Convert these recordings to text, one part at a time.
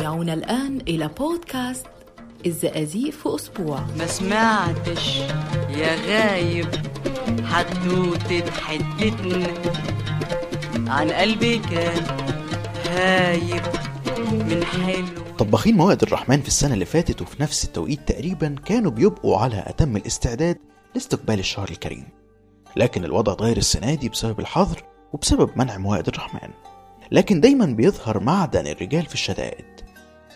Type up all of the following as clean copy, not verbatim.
تستمعون الآن إلى بودكاست الزقازيق في أسبوع. ما سمعتش يا غايب حدوتة حدتنا عن قلبي كان هايب من حلو. طباخين موائد الرحمن في السنة اللي فاتت وفي نفس التوقيت تقريبا كانوا بيبقوا على أتم الاستعداد لاستقبال الشهر الكريم، لكن الوضع اتغير السنة دي بسبب الحظر وبسبب منع موائد الرحمن. لكن دايما بيظهر معدن الرجال في الشدائد.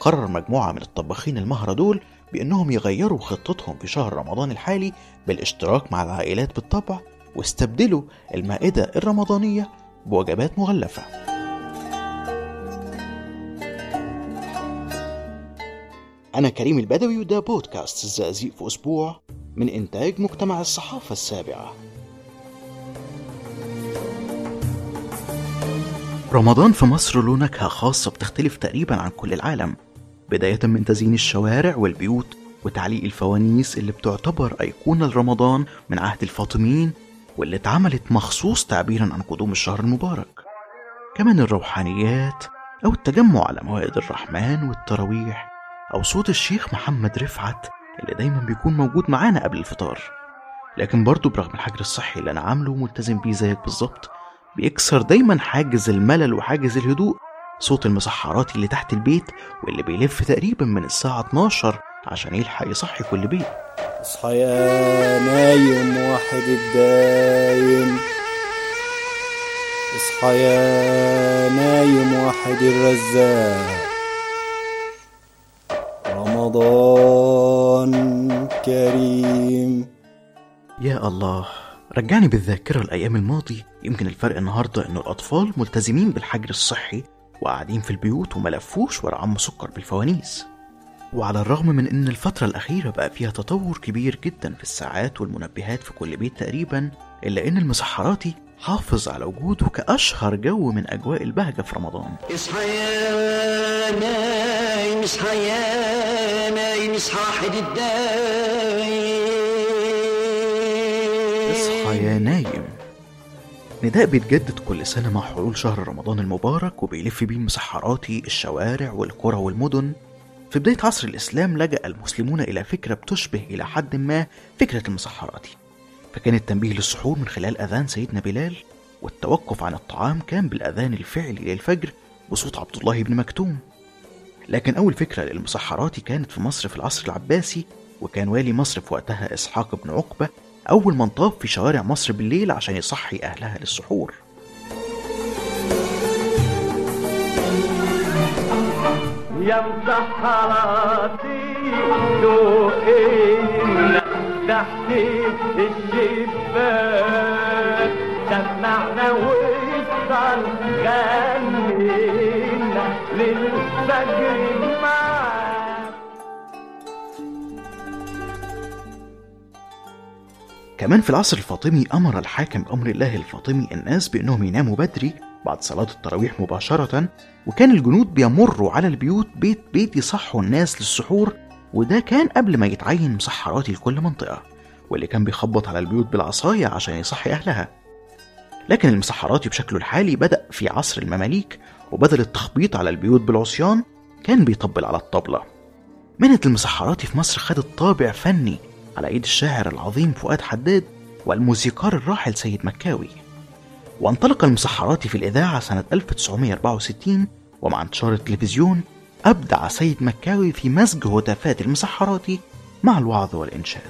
قرر مجموعة من الطباخين المهرة دول بأنهم يغيروا خطتهم في شهر رمضان الحالي بالاشتراك مع العائلات بالطبع، واستبدلوا المائدة الرمضانية بوجبات مغلفة. أنا كريم البدوي، وده بودكاست الزقازيق في أسبوع من إنتاج مجتمع الصحافة السابعة. رمضان في مصر له نكهة خاصة بتختلف تقريبا عن كل العالم، بداية من تزيين الشوارع والبيوت وتعليق الفوانيس اللي بتعتبر أيقونة لرمضان من عهد الفاطميين، واللي اتعملت مخصوص تعبيرا عن قدوم الشهر المبارك. كمان الروحانيات أو التجمع على موائد الرحمن والتراويح، أو صوت الشيخ محمد رفعت اللي دايما بيكون موجود معانا قبل الفطار. لكن برضو برغم الحجر الصحي اللي أنا عامله وملتزم بيه زيك بالظبط، بيكسر دايما حاجز الملل وحاجز الهدوء صوت المسحرات اللي تحت البيت، واللي بيلف تقريبا من الساعة 12 عشان يلحق يصحي كل بيت. اصحى يا نايم واحد الدايم، اصحى يا نايم واحد الرزاق، رمضان كريم. يا الله، رجعني بالذاكرة الأيام الماضي. يمكن الفرق النهاردة إنه الأطفال ملتزمين بالحجر الصحي وقاعدين في البيوت وملفوش ورا عم سكر بالفوانيس. وعلى الرغم من إن الفترة الأخيرة بقى فيها تطور كبير جدا في الساعات والمنبهات في كل بيت تقريبا، إلا إن المسحراتي حافظ على وجوده كأشهر جو من أجواء البهجة في رمضان. اصحى يا نايم، اصحى يا نايم، اصحى حد الدايم، اصحى يا نايم. نداء بيتجدد كل سنة مع حلول شهر رمضان المبارك، وبيلف بيه مسحراتي الشوارع والقرى والمدن. في بداية عصر الإسلام لجأ المسلمون إلى فكرة بتشبه إلى حد ما فكرة المسحراتي، فكان التنبيه للسحور من خلال أذان سيدنا بلال، والتوقف عن الطعام كان بالأذان الفعلي للفجر بصوت عبد الله بن مكتوم. لكن أول فكرة للمسحراتي كانت في مصر في العصر العباسي، وكان والي مصر في وقتها إسحاق بن عقبة أول من طاف في شوارع مصر بالليل عشان يصحي أهلها للسحور. يا مسحراتي دوقينا تحت الشباك، سمعنا وصل غنينا للفجر معاك. كمان في العصر الفاطمي أمر الحاكم أمر الله الفاطمي الناس بأنهم يناموا بدري بعد صلاة التراويح مباشرة، وكان الجنود بيمروا على البيوت بيت بيت يصحوا الناس للسحور. وده كان قبل ما يتعين مسحراتي لكل منطقة، واللي كان بيخبط على البيوت بالعصاية عشان يصحي أهلها. لكن المسحراتي بشكله الحالي بدأ في عصر المماليك، وبدل التخبيط على البيوت بالعصيان كان بيطبل على الطبلة. منة المسحراتي في مصر خدت طابع فني على إيد الشاعر العظيم فؤاد حداد والموسيقار الراحل سيد مكاوي. وانطلق المسحراتي في الإذاعة سنة 1964، ومع انتشار التلفزيون أبدع سيد مكاوي في مزج هتافات المسحراتي مع الوعظ والإنشاد.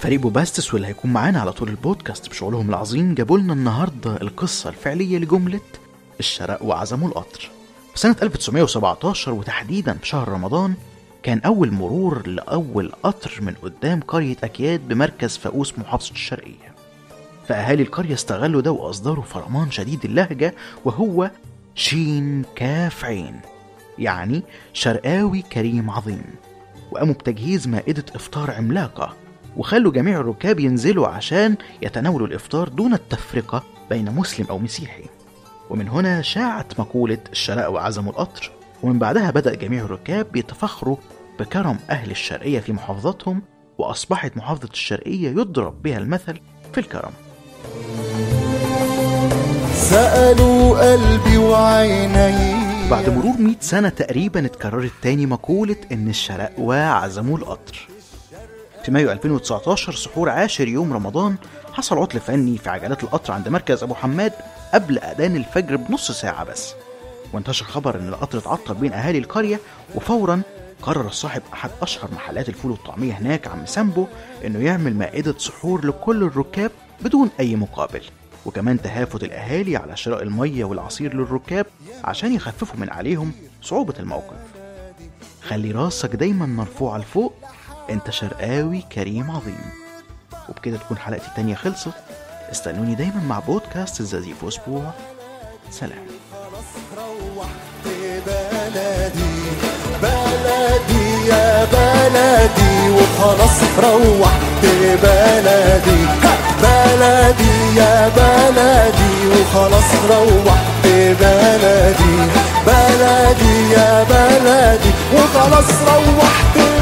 فريق بوباستس واللي هيكون معانا على طول البودكاست بشغلهم العظيم جابوا لنا النهاردة القصة الفعلية لجملة الشرق وعزموا القطر. في سنة 1917 وتحديدا في شهر رمضان، كان أول مرور لأول قطر من قدام قرية أكياد بمركز فاقوس محافظة الشرقية. فأهالي القرية استغلوا ده وأصدروا فرمان شديد اللهجة وهو شين كاف عين، يعني شرقاوي كريم عظيم، وقاموا بتجهيز مائدة إفطار عملاقة، وخلوا جميع الركاب ينزلوا عشان يتناولوا الإفطار دون التفرقة بين مسلم أو مسيحي. ومن هنا شاعت مقولة الشرق وعزموا القطر، ومن بعدها بدأ جميع الركاب بيتفخروا بكرم أهل الشرقية في محافظتهم، وأصبحت محافظة الشرقية يضرب بها المثل في الكرم. سألوا قلبي وعيني. بعد مرور 100 سنة تقريبا اتكررت تاني مقولة إن الشرقوة عزموا القطر. في مايو 2019 سحور 10 يوم رمضان حصل عطل فني في عجلات القطر عند مركز أبو حماد قبل أذان الفجر بنص ساعة بس، وانتشر خبر إن القطر اتعطل بين أهالي القرية، وفورا قرر صاحب أحد أشهر محلات الفول والطعمية هناك عم سامبو إنه يعمل مائدة سحور لكل الركاب بدون أي مقابل، وكمان تهافت الأهالي على شراء المية والعصير للركاب عشان يخففوا من عليهم صعوبة الموقف. خلي راسك دايما مرفوعة لفوق، انت شرقاوي كريم عظيم. وبكده تكون حلقتي التانية خلصت. استنوني دايما مع بودكاست الزازيف أسبوع. سلام. بلدي يا بلدي وخلاص روحت بلدي، بلدي يا بلدي وخلاص روحت بلدي، بلدي يا بلدي وخلاص روحت.